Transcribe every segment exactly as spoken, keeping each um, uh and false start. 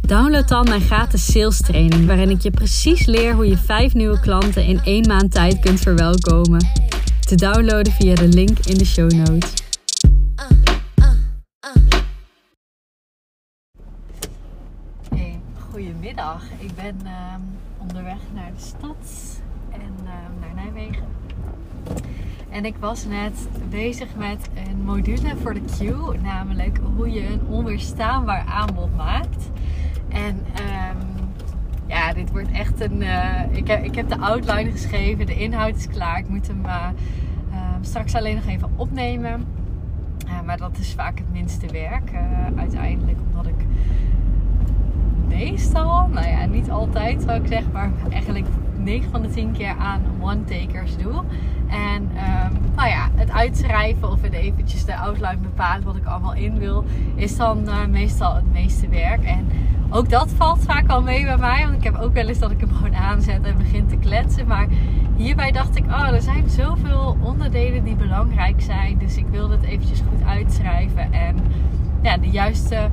download dan mijn gratis sales training, waarin ik je precies leer hoe je vijf nieuwe klanten in één maand tijd kunt verwelkomen. Te downloaden via de link in de show notes. Hey, goedemiddag. Ik ben uh, onderweg naar de stad en uh, naar Nijmegen. En ik was net bezig met een module voor de Q, namelijk hoe je een onweerstaanbaar aanbod maakt. En um, ja, dit wordt echt een... Uh, ik, heb, ik heb de outline geschreven, de inhoud is klaar. Ik moet hem uh, uh, straks alleen nog even opnemen. Uh, maar dat is vaak het minste werk uh, uiteindelijk, omdat ik meestal, nou ja, niet altijd zou ik zeggen, maar eigenlijk negen van de tien keer aan one-takers doe. En um, nou ja, het uitschrijven of het eventjes de outline bepalen wat ik allemaal in wil, is dan uh, meestal het meeste werk. En ook dat valt vaak al mee bij mij, want ik heb ook wel eens dat ik hem gewoon aanzet en begin te kletsen. Maar hierbij dacht ik, oh, er zijn zoveel onderdelen die belangrijk zijn, dus ik wil dat eventjes goed uitschrijven. En ja, de juiste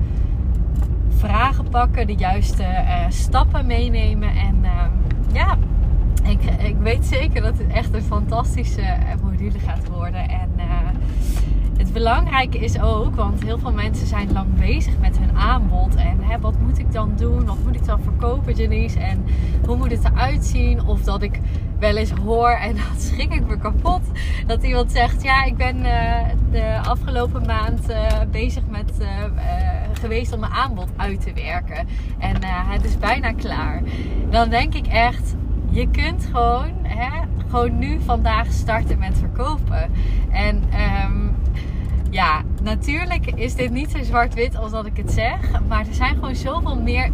vragen pakken, de juiste uh, stappen meenemen en uh, ja... Ik, ik weet zeker dat het echt een fantastische module gaat worden. En uh, het belangrijke is ook, want heel veel mensen zijn lang bezig met hun aanbod. En hè, wat moet ik dan doen? Wat moet ik dan verkopen, Janice? En hoe moet het eruit zien? Of dat ik wel eens hoor, en dan schrik ik me kapot, dat iemand zegt, ja, ik ben uh, de afgelopen maand uh, bezig met... Uh, uh, geweest om mijn aanbod uit te werken. En uh, het is bijna klaar. Dan denk ik echt... Je kunt gewoon, hè, gewoon nu vandaag starten met verkopen. En um, ja, natuurlijk is dit niet zo zwart-wit als dat ik het zeg. Maar er zijn gewoon zoveel meer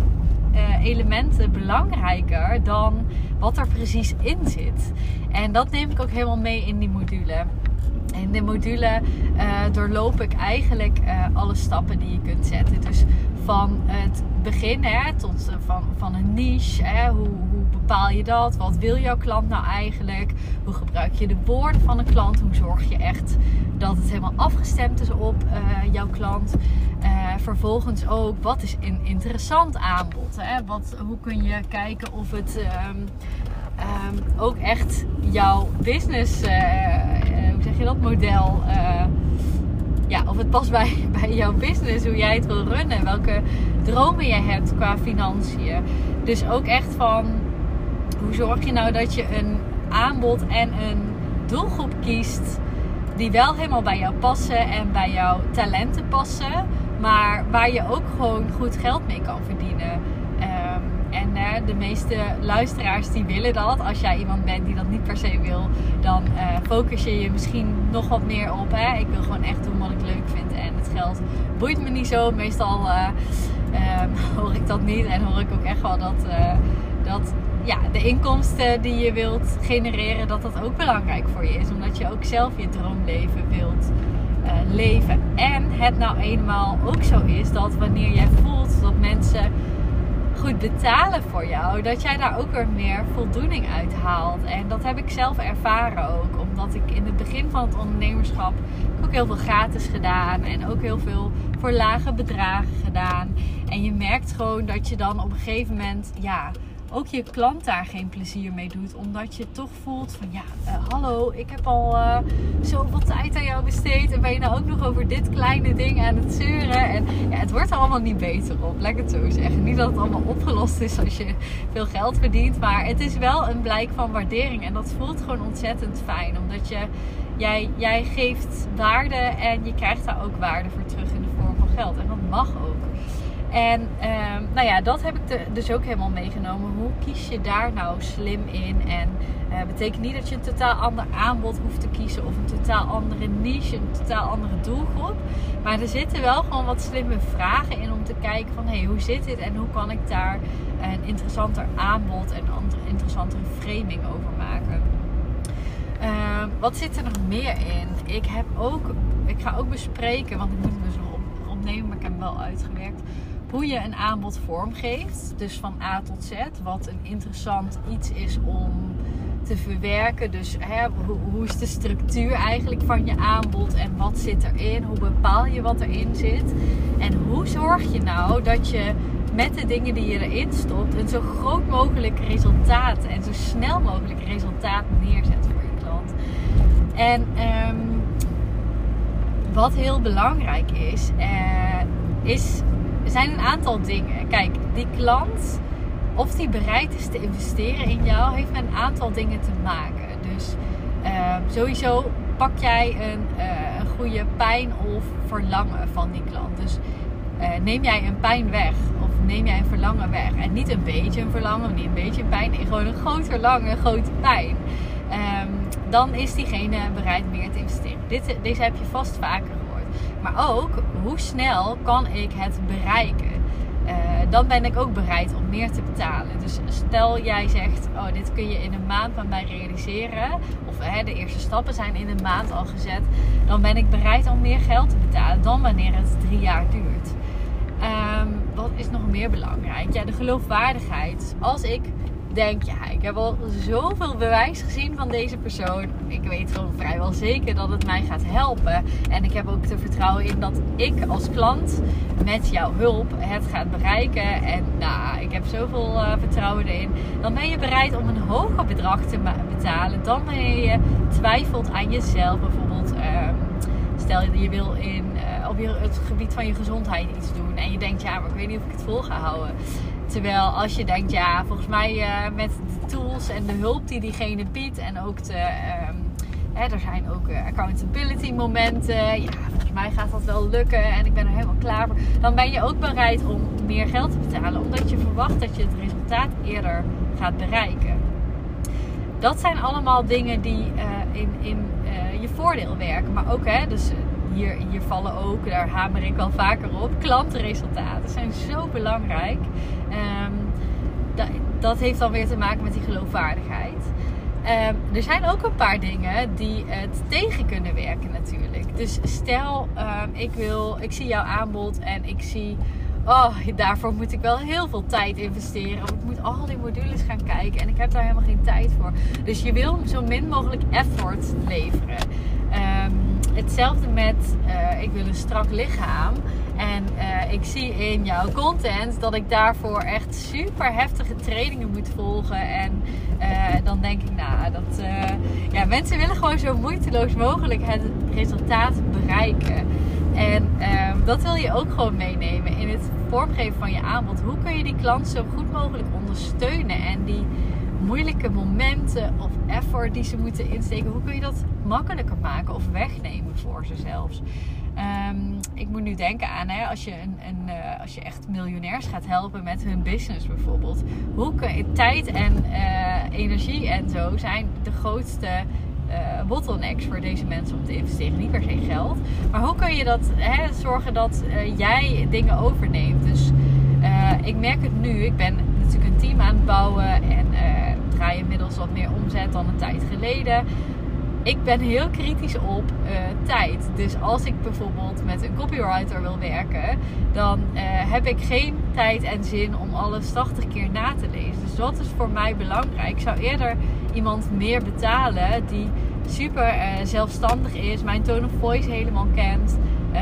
uh, elementen belangrijker dan wat er precies in zit. En dat neem ik ook helemaal mee in die module. In de module uh, doorloop ik eigenlijk uh, alle stappen die je kunt zetten. Dus van het begin, hè, tot uh, van, van een niche, hè, hoe... Hoe bepaal je dat? Wat wil jouw klant nou eigenlijk? Hoe gebruik je de woorden van een klant? Hoe zorg je echt dat het helemaal afgestemd is op uh, jouw klant? Uh, vervolgens ook, wat is een interessant aanbod? Hè? Wat, hoe kun je kijken of het um, um, ook echt jouw business, uh, uh, hoe zeg je dat, model... Uh, Ja, of het past bij, bij jouw business, hoe jij het wil runnen. Welke dromen je hebt qua financiën. Dus ook echt van, hoe zorg je nou dat je een aanbod en een doelgroep kiest die wel helemaal bij jou passen en bij jouw talenten passen. Maar waar je ook gewoon goed geld mee kan verdienen. Um, En uh, de meeste luisteraars die willen dat. Als jij iemand bent die dat niet per se wil, dan uh, focus je je misschien nog wat meer op. Hè? Ik wil gewoon echt doen wat ik leuk vind. En het geld boeit me niet zo. Meestal uh, uh, hoor ik dat niet. En hoor ik ook echt wel dat, uh, dat ja, de inkomsten die je wilt genereren, dat dat ook belangrijk voor je is. Omdat je ook zelf je droomleven wilt uh, leven. En het nou eenmaal ook zo is dat wanneer jij voelt dat mensen... goed betalen voor jou, dat jij daar ook weer meer voldoening uit haalt. En dat heb ik zelf ervaren ook, omdat ik in het begin van het ondernemerschap ook heel veel gratis gedaan en ook heel veel voor lage bedragen gedaan. En je merkt gewoon dat je dan op een gegeven moment, ja, ook je klant daar geen plezier mee doet, omdat je toch voelt van ja, uh, hallo, ik heb al uh, zoveel tijd aan jou besteed en ben je nou ook nog over dit kleine ding aan het zeuren. En ja, het wordt er allemaal niet beter op, laat ik het zo zeggen. Niet dat het allemaal opgelost is als je veel geld verdient, maar het is wel een blijk van waardering en dat voelt gewoon ontzettend fijn, omdat je jij, jij geeft waarde en je krijgt daar ook waarde voor terug in de vorm van geld en dat mag ook. En um, nou ja, dat heb ik de, dus ook helemaal meegenomen. Hoe kies je daar nou slim in? En uh, betekent niet dat je een totaal ander aanbod hoeft te kiezen of een totaal andere niche, een totaal andere doelgroep. Maar er zitten wel gewoon wat slimme vragen in om te kijken van, hé, hey, hoe zit dit en hoe kan ik daar een interessanter aanbod en een interessantere framing over maken? Uh, wat zit er nog meer in? Ik heb ook, ik ga ook bespreken, want ik moet hem dus nog op, opnemen, maar ik heb hem wel uitgewerkt, hoe je een aanbod vormgeeft. Dus van A tot Z. Wat een interessant iets is om te verwerken. Dus hè, hoe, hoe is de structuur eigenlijk van je aanbod en wat zit erin? Hoe bepaal je wat erin zit? En hoe zorg je nou dat je met de dingen die je erin stopt een zo groot mogelijk resultaat en zo snel mogelijk resultaat neerzet voor je klant. En um, wat heel belangrijk is, uh, is... Er zijn een aantal dingen. Kijk, die klant, of die bereid is te investeren in jou, heeft met een aantal dingen te maken. Dus uh, sowieso pak jij een, uh, een goede pijn of verlangen van die klant. Dus uh, neem jij een pijn weg of neem jij een verlangen weg. En niet een beetje een verlangen, niet een beetje een pijn. Nee, gewoon een groot verlangen, een grote pijn. Um, dan is diegene bereid meer te investeren. Dit, deze heb je vast vaker. Maar ook, hoe snel kan ik het bereiken? Uh, dan ben ik ook bereid om meer te betalen. Dus stel jij zegt, oh, dit kun je in een maand van mij realiseren. Of hè, de eerste stappen zijn in een maand al gezet. Dan ben ik bereid om meer geld te betalen dan wanneer het drie jaar duurt. Um, wat is nog meer belangrijk? Ja, de geloofwaardigheid. Als ik denk, ja, ik heb al zoveel bewijs gezien van deze persoon. Ik weet gewoon vrijwel zeker dat het mij gaat helpen. En ik heb ook er vertrouwen in dat ik als klant met jouw hulp het gaat bereiken. En nou, ik heb zoveel uh, vertrouwen erin. Dan ben je bereid om een hoger bedrag te betalen. Dan ben je twijfelt aan jezelf. Bijvoorbeeld, uh, stel je je wil in, uh, op je, het gebied van je gezondheid iets doen. En je denkt, ja, maar ik weet niet of ik het vol ga houden. Terwijl als je denkt, ja, volgens mij uh, met de tools en de hulp die diegene biedt. En ook, de, um, hè, er zijn ook uh, accountability momenten. Ja, volgens mij gaat dat wel lukken en ik ben er helemaal klaar voor. Dan ben je ook bereid om meer geld te betalen. Omdat je verwacht dat je het resultaat eerder gaat bereiken. Dat zijn allemaal dingen die uh, in, in uh, je voordeel werken. Maar ook, hè, dus... Hier, hier vallen ook, daar hamer ik wel vaker op, klantresultaten zijn zo belangrijk. Um, dat, dat heeft dan weer te maken met die geloofwaardigheid. Um, er zijn ook een paar dingen die het tegen kunnen werken natuurlijk. Dus stel, um, ik, wil, ik zie jouw aanbod en ik zie... Oh, daarvoor moet ik wel heel veel tijd investeren. Of ik moet al die modules gaan kijken. En ik heb daar helemaal geen tijd voor. Dus je wil zo min mogelijk effort leveren. Um, hetzelfde met, uh, ik wil een strak lichaam. En uh, ik zie in jouw content dat ik daarvoor echt super heftige trainingen moet volgen. En uh, dan denk ik, nou, dat, uh, ja, mensen willen gewoon zo moeiteloos mogelijk het resultaat bereiken. En um, dat wil je ook gewoon meenemen in het vormgeven van je aanbod. Hoe kun je die klant zo goed mogelijk ondersteunen? En die moeilijke momenten of effort die ze moeten insteken, hoe kun je dat makkelijker maken of wegnemen voor ze zelfs? Um, ik moet nu denken aan, hè, als, je een, een, uh, als je echt miljonairs gaat helpen met hun business bijvoorbeeld. Hoe kun, tijd en uh, energie en zo zijn de grootste... Uh, bottlenecks voor deze mensen om te investeren. Niet per se geld. Maar hoe kun je dat hè, zorgen dat uh, jij dingen overneemt? Dus uh, ik merk het nu. Ik ben natuurlijk een team aan het bouwen. En uh, draai inmiddels wat meer omzet dan een tijd geleden. Ik ben heel kritisch op uh, tijd. Dus als ik bijvoorbeeld met een copywriter wil werken, dan uh, heb ik geen tijd en zin om alles tachtig keer na te lezen. Dus dat is voor mij belangrijk. Ik zou eerder iemand meer betalen die super uh, zelfstandig is, mijn tone of voice helemaal kent. Uh,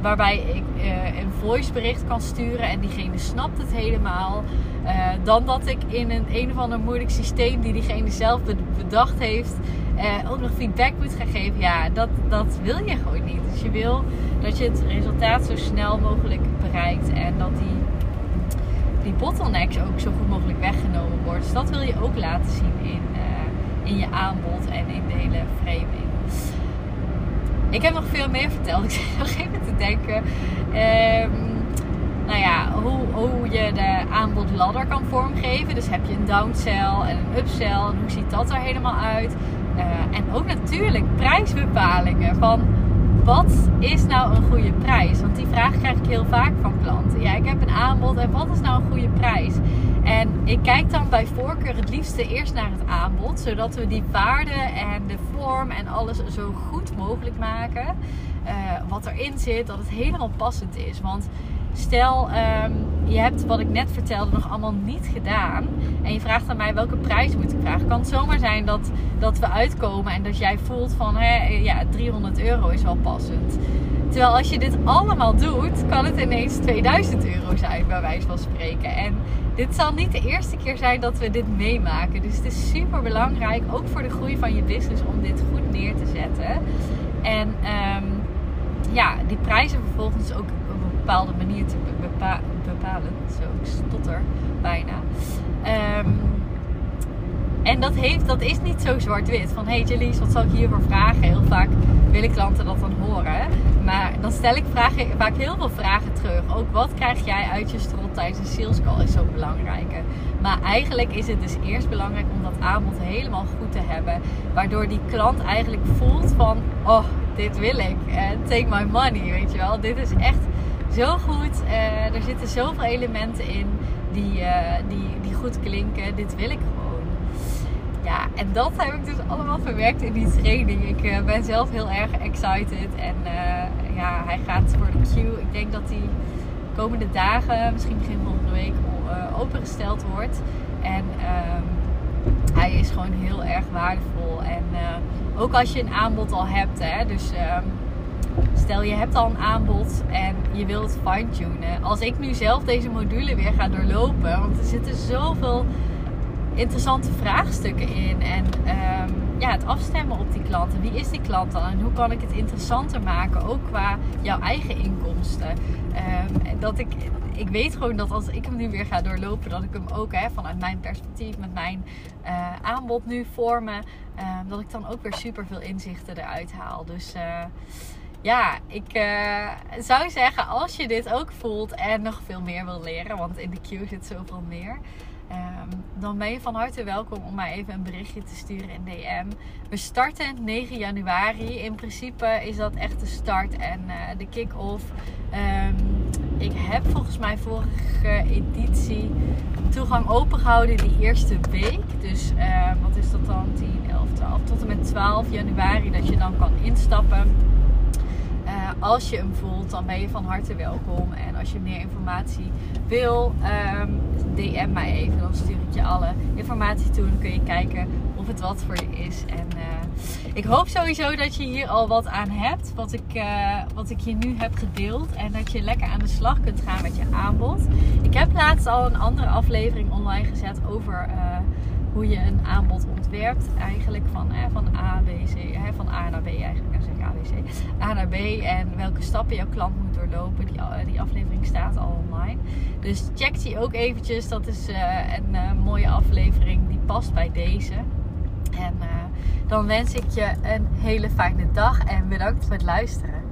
waarbij ik uh, een voicebericht kan sturen en diegene snapt het helemaal. Uh, dan dat ik in een, een of ander moeilijk systeem die diegene zelf bedacht heeft, Uh, ook nog feedback moet gaan geven. Ja, dat, dat wil je gewoon niet. Dus je wil dat je het resultaat zo snel mogelijk bereikt. En dat die, die bottlenecks ook zo goed mogelijk weggenomen worden. Dus dat wil je ook laten zien in, uh, in je aanbod en in de hele framing. Ik heb nog veel meer verteld. Ik zit op een gegeven moment te denken. Um, nou ja, hoe, hoe je de aanbodladder kan vormgeven. Dus heb je een downsell en een upsell, hoe ziet dat er helemaal uit? Uh, en ook natuurlijk prijsbepalingen van wat is nou een goede prijs? Want die vraag krijg ik heel vaak van klanten. Ja, ik heb een aanbod en wat is nou een goede prijs? En ik kijk dan bij voorkeur het liefste eerst naar het aanbod, zodat we die waarde en de vorm en alles zo goed mogelijk maken. Uh, wat erin zit, dat het helemaal passend is. Want stel, um, je hebt wat ik net vertelde nog allemaal niet gedaan. En je vraagt aan mij welke prijs moet ik vragen. Kan het zomaar zijn dat, dat we uitkomen en dat jij voelt van hè, ja, driehonderd euro is wel passend. Terwijl als je dit allemaal doet, kan het ineens tweeduizend euro zijn, bij wijze van spreken. En dit zal niet de eerste keer zijn dat we dit meemaken. Dus het is super belangrijk, ook voor de groei van je business, om dit goed neer te zetten. En um, ja, die prijzen vervolgens ook op een bepaalde manier te bepa- bepalen. Zo, ik stotter bijna. Um, en dat, heeft, dat is niet zo zwart-wit. Van, hey Jaleesa, wat zal ik hiervoor vragen? Heel vaak willen klanten dat dan horen. Maar dan stel ik vragen, vaak heel veel vragen terug. Ook wat krijg jij uit je strot tijdens een sales call is zo'n belangrijke. Maar eigenlijk is het dus eerst belangrijk om dat aanbod helemaal goed te hebben. Waardoor die klant eigenlijk voelt van, oh, dit wil ik. Uh, take my money, weet je wel. Dit is echt zo goed. Uh, er zitten zoveel elementen in die, uh, die, die goed klinken. Dit wil ik gewoon. Ja, en dat heb ik dus allemaal verwerkt in die training. Ik uh, ben zelf heel erg excited. En uh, ja, hij gaat voor de queue. Ik denk dat die komende dagen, misschien begin volgende week, uh, opengesteld wordt. En uh, hij is gewoon heel erg waardevol. En uh, ook als je een aanbod al hebt, hè. Dus uh, stel je hebt al een aanbod en je wilt fine-tunen. Als ik nu zelf deze module weer ga doorlopen, want er zitten zoveel interessante vraagstukken in en um, ja, het afstemmen op die klanten. Wie is die klant dan en hoe kan ik het interessanter maken, ook qua jouw eigen inkomsten. Um, dat ik, ik weet gewoon dat als ik hem nu weer ga doorlopen, dat ik hem ook hè, vanuit mijn perspectief, met mijn uh, aanbod nu vormen, um, dat ik dan ook weer super veel inzichten eruit haal. Dus uh, ja, ik uh, zou zeggen, als je dit ook voelt en nog veel meer wil leren, want in de queue zit zoveel meer. Um, dan ben je van harte welkom om mij even een berichtje te sturen in D M. We starten negen januari. In principe is dat echt de start en uh, de kick-off. Um, ik heb volgens mij vorige editie toegang opengehouden die eerste week. Dus uh, wat is dat dan? tien, elf, twaalf. Tot en met twaalf januari dat je dan kan instappen. Uh, als je hem voelt, dan ben je van harte welkom. En als je meer informatie wil, um, D M mij even. Dan stuur ik je alle informatie toe. Dan kun je kijken of het wat voor je is. En uh, ik hoop sowieso dat je hier al wat aan hebt. Wat ik, uh, wat ik je nu heb gedeeld. En dat je lekker aan de slag kunt gaan met je aanbod. Ik heb laatst al een andere aflevering online gezet over Uh, hoe je een aanbod ontwerpt eigenlijk van, hè, van A, B, C, hè, van A naar B eigenlijk, zeg ik A, B, C, A naar B en welke stappen jouw klant moet doorlopen. Die, die aflevering staat al online. Dus check die ook eventjes. Dat is uh, een uh, mooie aflevering die past bij deze. En uh, dan wens ik je een hele fijne dag en bedankt voor het luisteren.